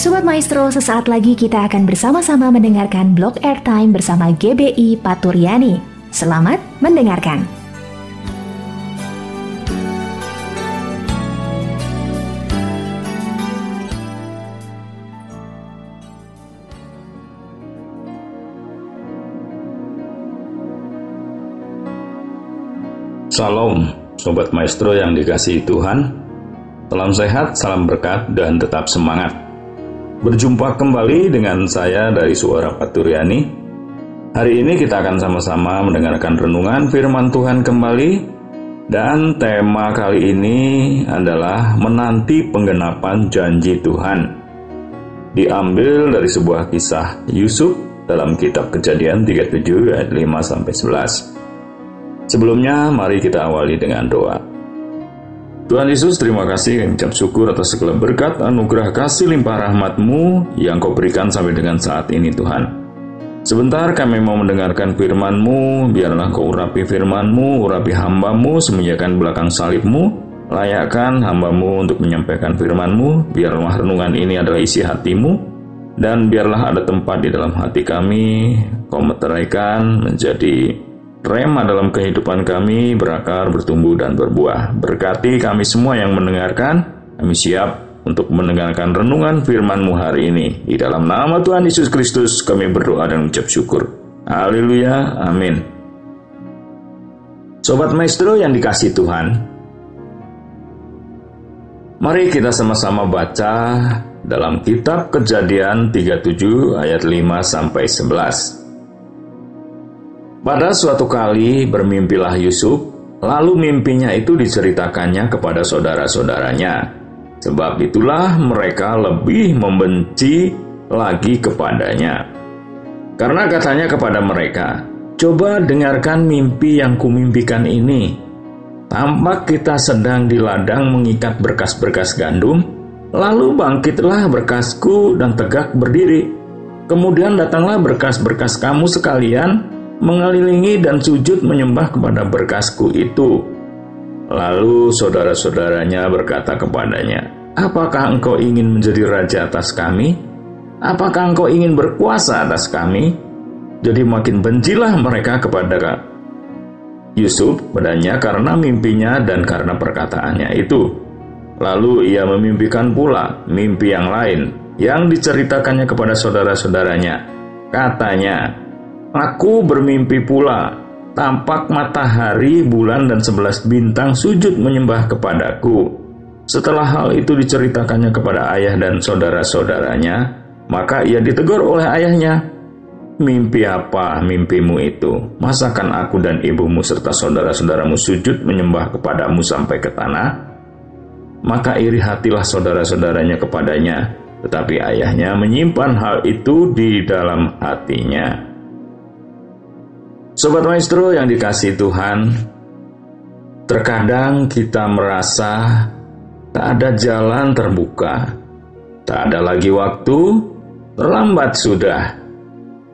Sobat Maestro, sesaat lagi kita akan bersama-sama mendengarkan Blok Airtime bersama GBI Paturyani. Selamat mendengarkan. Salam, Sobat Maestro yang dikasihi Tuhan. Salam sehat, salam berkat, dan tetap semangat. Berjumpa kembali dengan saya dari Suara Paturyani. Hari ini kita akan sama-sama mendengarkan renungan firman Tuhan kembali. Dan tema kali ini adalah menanti penggenapan janji Tuhan. Diambil dari sebuah kisah Yusuf dalam kitab Kejadian 37 ayat 5-11. Sebelumnya mari kita awali dengan doa. Tuhan Yesus, terima kasih kami ucap syukur atas segala berkat, anugerah, kasih, limpah rahmat-Mu yang Kau berikan sampai dengan saat ini, Tuhan. Sebentar kami mau mendengarkan firman-Mu, biarlah Kau urapi firman-Mu, urapi hamba-Mu, sembunyikan belakang salib-Mu, layakkan hamba-Mu untuk menyampaikan firman-Mu, biarlah renungan ini adalah isi hati-Mu, dan biarlah ada tempat di dalam hati kami, Kau meteraikan menjadi rema dalam kehidupan kami, berakar, bertumbuh, dan berbuah. Berkati kami semua yang mendengarkan. Kami siap untuk mendengarkan renungan firman-Mu hari ini. Di dalam nama Tuhan Yesus Kristus kami berdoa dan ucap syukur. Haleluya, amin. Sobat Maestro yang dikasihi Tuhan, mari kita sama-sama baca dalam kitab Kejadian 37 ayat 5-11. Pada suatu kali bermimpilah Yusuf, lalu mimpinya itu diceritakannya kepada saudara-saudaranya. Sebab itulah mereka lebih membenci lagi kepadanya. Karena katanya kepada mereka, "Coba dengarkan mimpi yang kumimpikan ini. Tampak kita sedang di ladang mengikat berkas-berkas gandum, lalu bangkitlah berkasku dan tegak berdiri. Kemudian datanglah berkas-berkas kamu sekalian, mengelilingi dan sujud menyembah kepada berkasku itu." Lalu saudara-saudaranya berkata kepadanya, "Apakah engkau ingin menjadi raja atas kami? Apakah engkau ingin berkuasa atas kami?" Jadi makin bencilah mereka kepada Yusuf padanya karena mimpinya dan karena perkataannya itu. Lalu ia memimpikan pula mimpi yang lain yang diceritakannya kepada saudara-saudaranya. Katanya, "Aku bermimpi pula, tampak matahari, bulan, dan 11 bintang sujud menyembah kepadaku." Setelah hal itu diceritakannya kepada ayah dan saudara-saudaranya, maka ia ditegur oleh ayahnya, "Mimpi apa mimpimu itu? Masakan aku dan ibumu serta saudara-saudaramu sujud menyembah kepadamu sampai ke tanah?" Maka iri hatilah saudara-saudaranya kepadanya, tetapi ayahnya menyimpan hal itu di dalam hatinya. Sobat Maestro yang dikasihi Tuhan, terkadang kita merasa tak ada jalan terbuka, tak ada lagi waktu, terlambat sudah.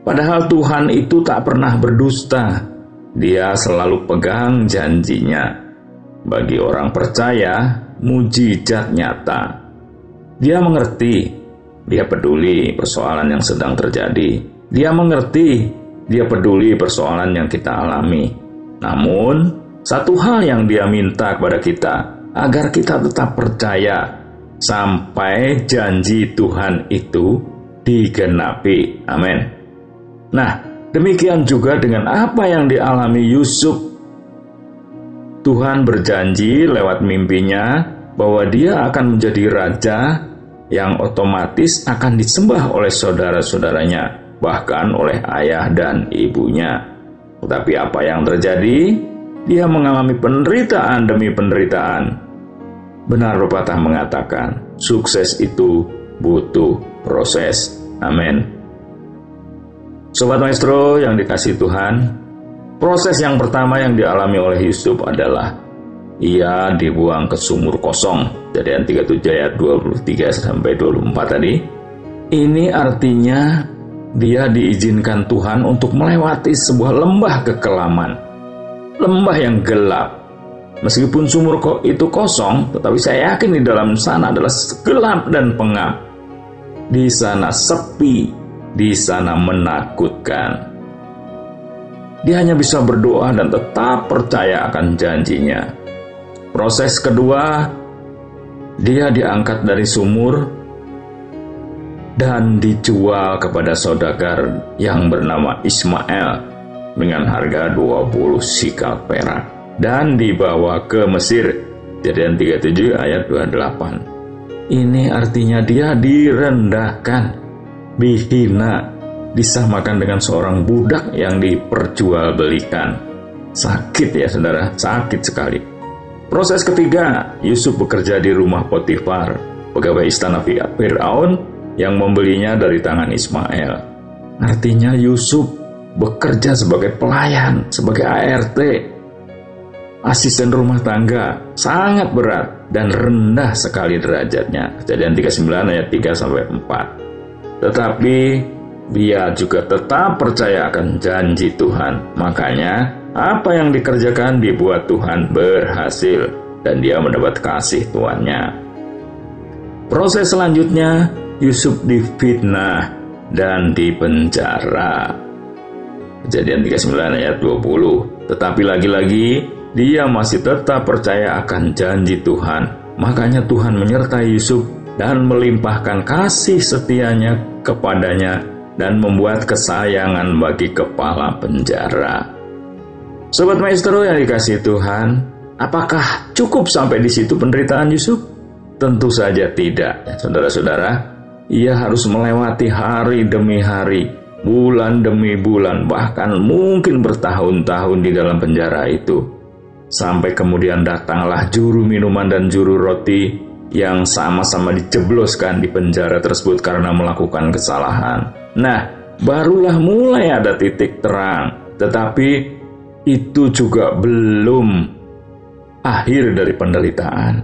Padahal Tuhan itu tak pernah berdusta, Dia selalu pegang janjinya. Bagi orang percaya, mujizat nyata. Dia mengerti, Dia peduli persoalan yang sedang terjadi. Dia mengerti, Dia peduli persoalan yang kita alami. Namun, satu hal yang Dia minta kepada kita, agar kita tetap percaya sampai janji Tuhan itu digenapi. Amin. Nah, demikian juga dengan apa yang dialami Yusuf. Tuhan berjanji lewat mimpinya bahwa Dia akan menjadi raja yang otomatis akan disembah oleh saudara-saudaranya, bahkan oleh ayah dan ibunya. Tetapi apa yang terjadi? Dia mengalami penderitaan demi penderitaan. Benar pepatah mengatakan, sukses itu butuh proses. Amin. Sobat Maestro yang dikasihi Tuhan, proses yang pertama yang dialami oleh Yusuf adalah ia dibuang ke sumur kosong. Kejadian 37 ayat 23-24 tadi. Ini artinya dia diizinkan Tuhan untuk melewati sebuah lembah kekelaman, lembah yang gelap. Meskipun sumur itu kosong, tetapi saya yakin di dalam sana adalah gelap dan pengap. Di sana sepi, di sana menakutkan. Dia hanya bisa berdoa dan tetap percaya akan janjinya. Proses kedua, dia diangkat dari sumur dan dijual kepada saudagar yang bernama Ismail dengan harga 20 sikal perak dan dibawa ke Mesir. Kejadian 37 ayat 28. Ini artinya dia direndahkan, dihina, disamakan dengan seorang budak yang diperjualbelikan. Sakit ya saudara, sakit sekali. Proses ketiga, Yusuf bekerja di rumah Potifar, pegawai istana Fir'aun yang membelinya dari tangan Ismail. Artinya Yusuf bekerja sebagai pelayan, sebagai ART, asisten rumah tangga, sangat berat dan rendah sekali derajatnya. Kejadian 39 ayat 3-4. Tetapi dia juga tetap percaya akan janji Tuhan. Makanya apa yang dikerjakan dibuat Tuhan berhasil dan dia mendapat kasih Tuannya. Proses selanjutnya, Yusuf difitnah dan dipenjara. Kejadian 39 ayat 20. Tetapi lagi-lagi dia masih tetap percaya akan janji Tuhan. Makanya Tuhan menyertai Yusuf dan melimpahkan kasih setianya kepadanya dan membuat kesayangan bagi kepala penjara. Sobat Maestro yang dikasihi Tuhan, apakah cukup sampai di situ penderitaan Yusuf? Tentu saja tidak. Saudara-saudara, ia harus melewati hari demi hari, bulan demi bulan, bahkan mungkin bertahun-tahun di dalam penjara itu. Sampai kemudian datanglah juru minuman dan juru roti yang sama-sama dijebloskan di penjara tersebut karena melakukan kesalahan. Nah, barulah mulai ada titik terang. Tetapi itu juga belum akhir dari penderitaan.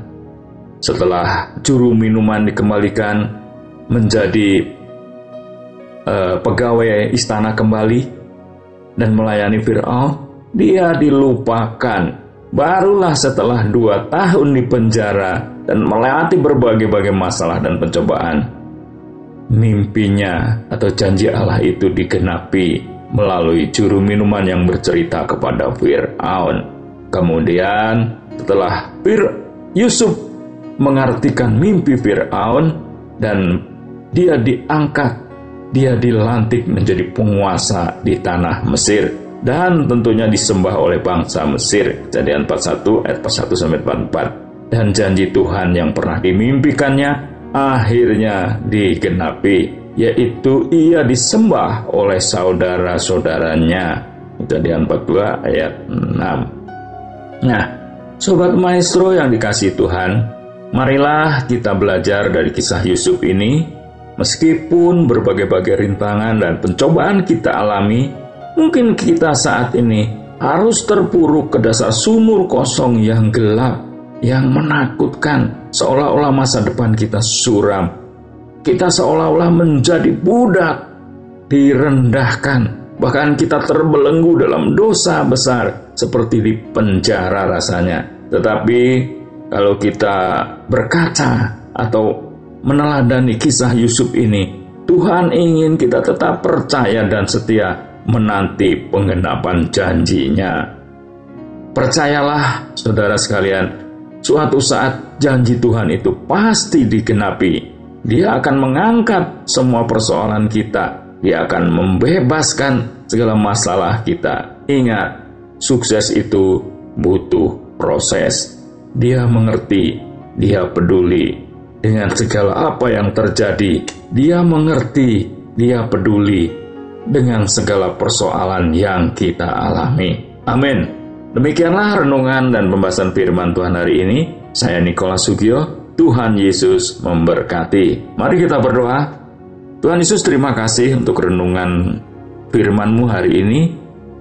Setelah juru minuman dikembalikan menjadi pegawai istana kembali dan melayani Fir'aun, dia dilupakan. Barulah setelah 2 tahun di penjara dan melewati berbagai-bagai masalah dan pencobaan, mimpinya atau janji Allah itu digenapi melalui juru minuman yang bercerita kepada Fir'aun. Kemudian setelah Yusuf mengartikan mimpi Fir'aun dan dia diangkat, dia dilantik menjadi penguasa di tanah Mesir. Dan tentunya disembah oleh bangsa Mesir. Kejadian 41 ayat 41-44. Dan janji Tuhan yang pernah dimimpikannya akhirnya digenapi, yaitu ia disembah oleh saudara-saudaranya. Kejadian 42 ayat 6. Nah, Sobat Maestro yang dikasihi Tuhan, marilah kita belajar dari kisah Yusuf ini. Meskipun berbagai-bagai rintangan dan pencobaan kita alami, mungkin kita saat ini harus terpuruk ke dasar sumur kosong yang gelap, yang menakutkan, seolah-olah masa depan kita suram. Kita seolah-olah menjadi budak, direndahkan, bahkan kita terbelenggu dalam dosa besar, seperti di penjara rasanya. Tetapi kalau kita berkaca atau meneladani kisah Yusuf ini, Tuhan ingin kita tetap percaya dan setia menanti penggenapan janjinya. Percayalah saudara sekalian, suatu saat janji Tuhan itu pasti digenapi. Dia akan mengangkat semua persoalan kita. Dia akan membebaskan segala masalah kita. Ingat, sukses itu butuh proses. Dia mengerti, dia peduli dengan segala apa yang terjadi. Dia mengerti, dia peduli dengan segala persoalan yang kita alami. Amin. Demikianlah renungan dan pembahasan firman Tuhan hari ini. Saya Nikola Sugio. Tuhan Yesus memberkati. Mari kita berdoa. Tuhan Yesus, terima kasih untuk renungan firman-Mu hari ini.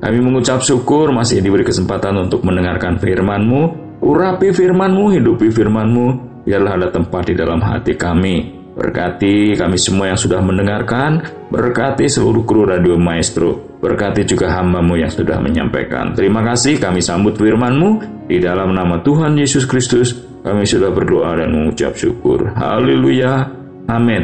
Kami mengucap syukur masih diberi kesempatan untuk mendengarkan firman-Mu. Urapi firman-Mu, hidupi firman-Mu, biarlah ada tempat di dalam hati kami. Berkati kami semua yang sudah mendengarkan, berkati seluruh kru Radio Maestro, berkati juga hamba-Mu yang sudah menyampaikan. Terima kasih, kami sambut firman-Mu, di dalam nama Tuhan Yesus Kristus, kami sudah berdoa dan mengucap syukur. Haleluya, amin.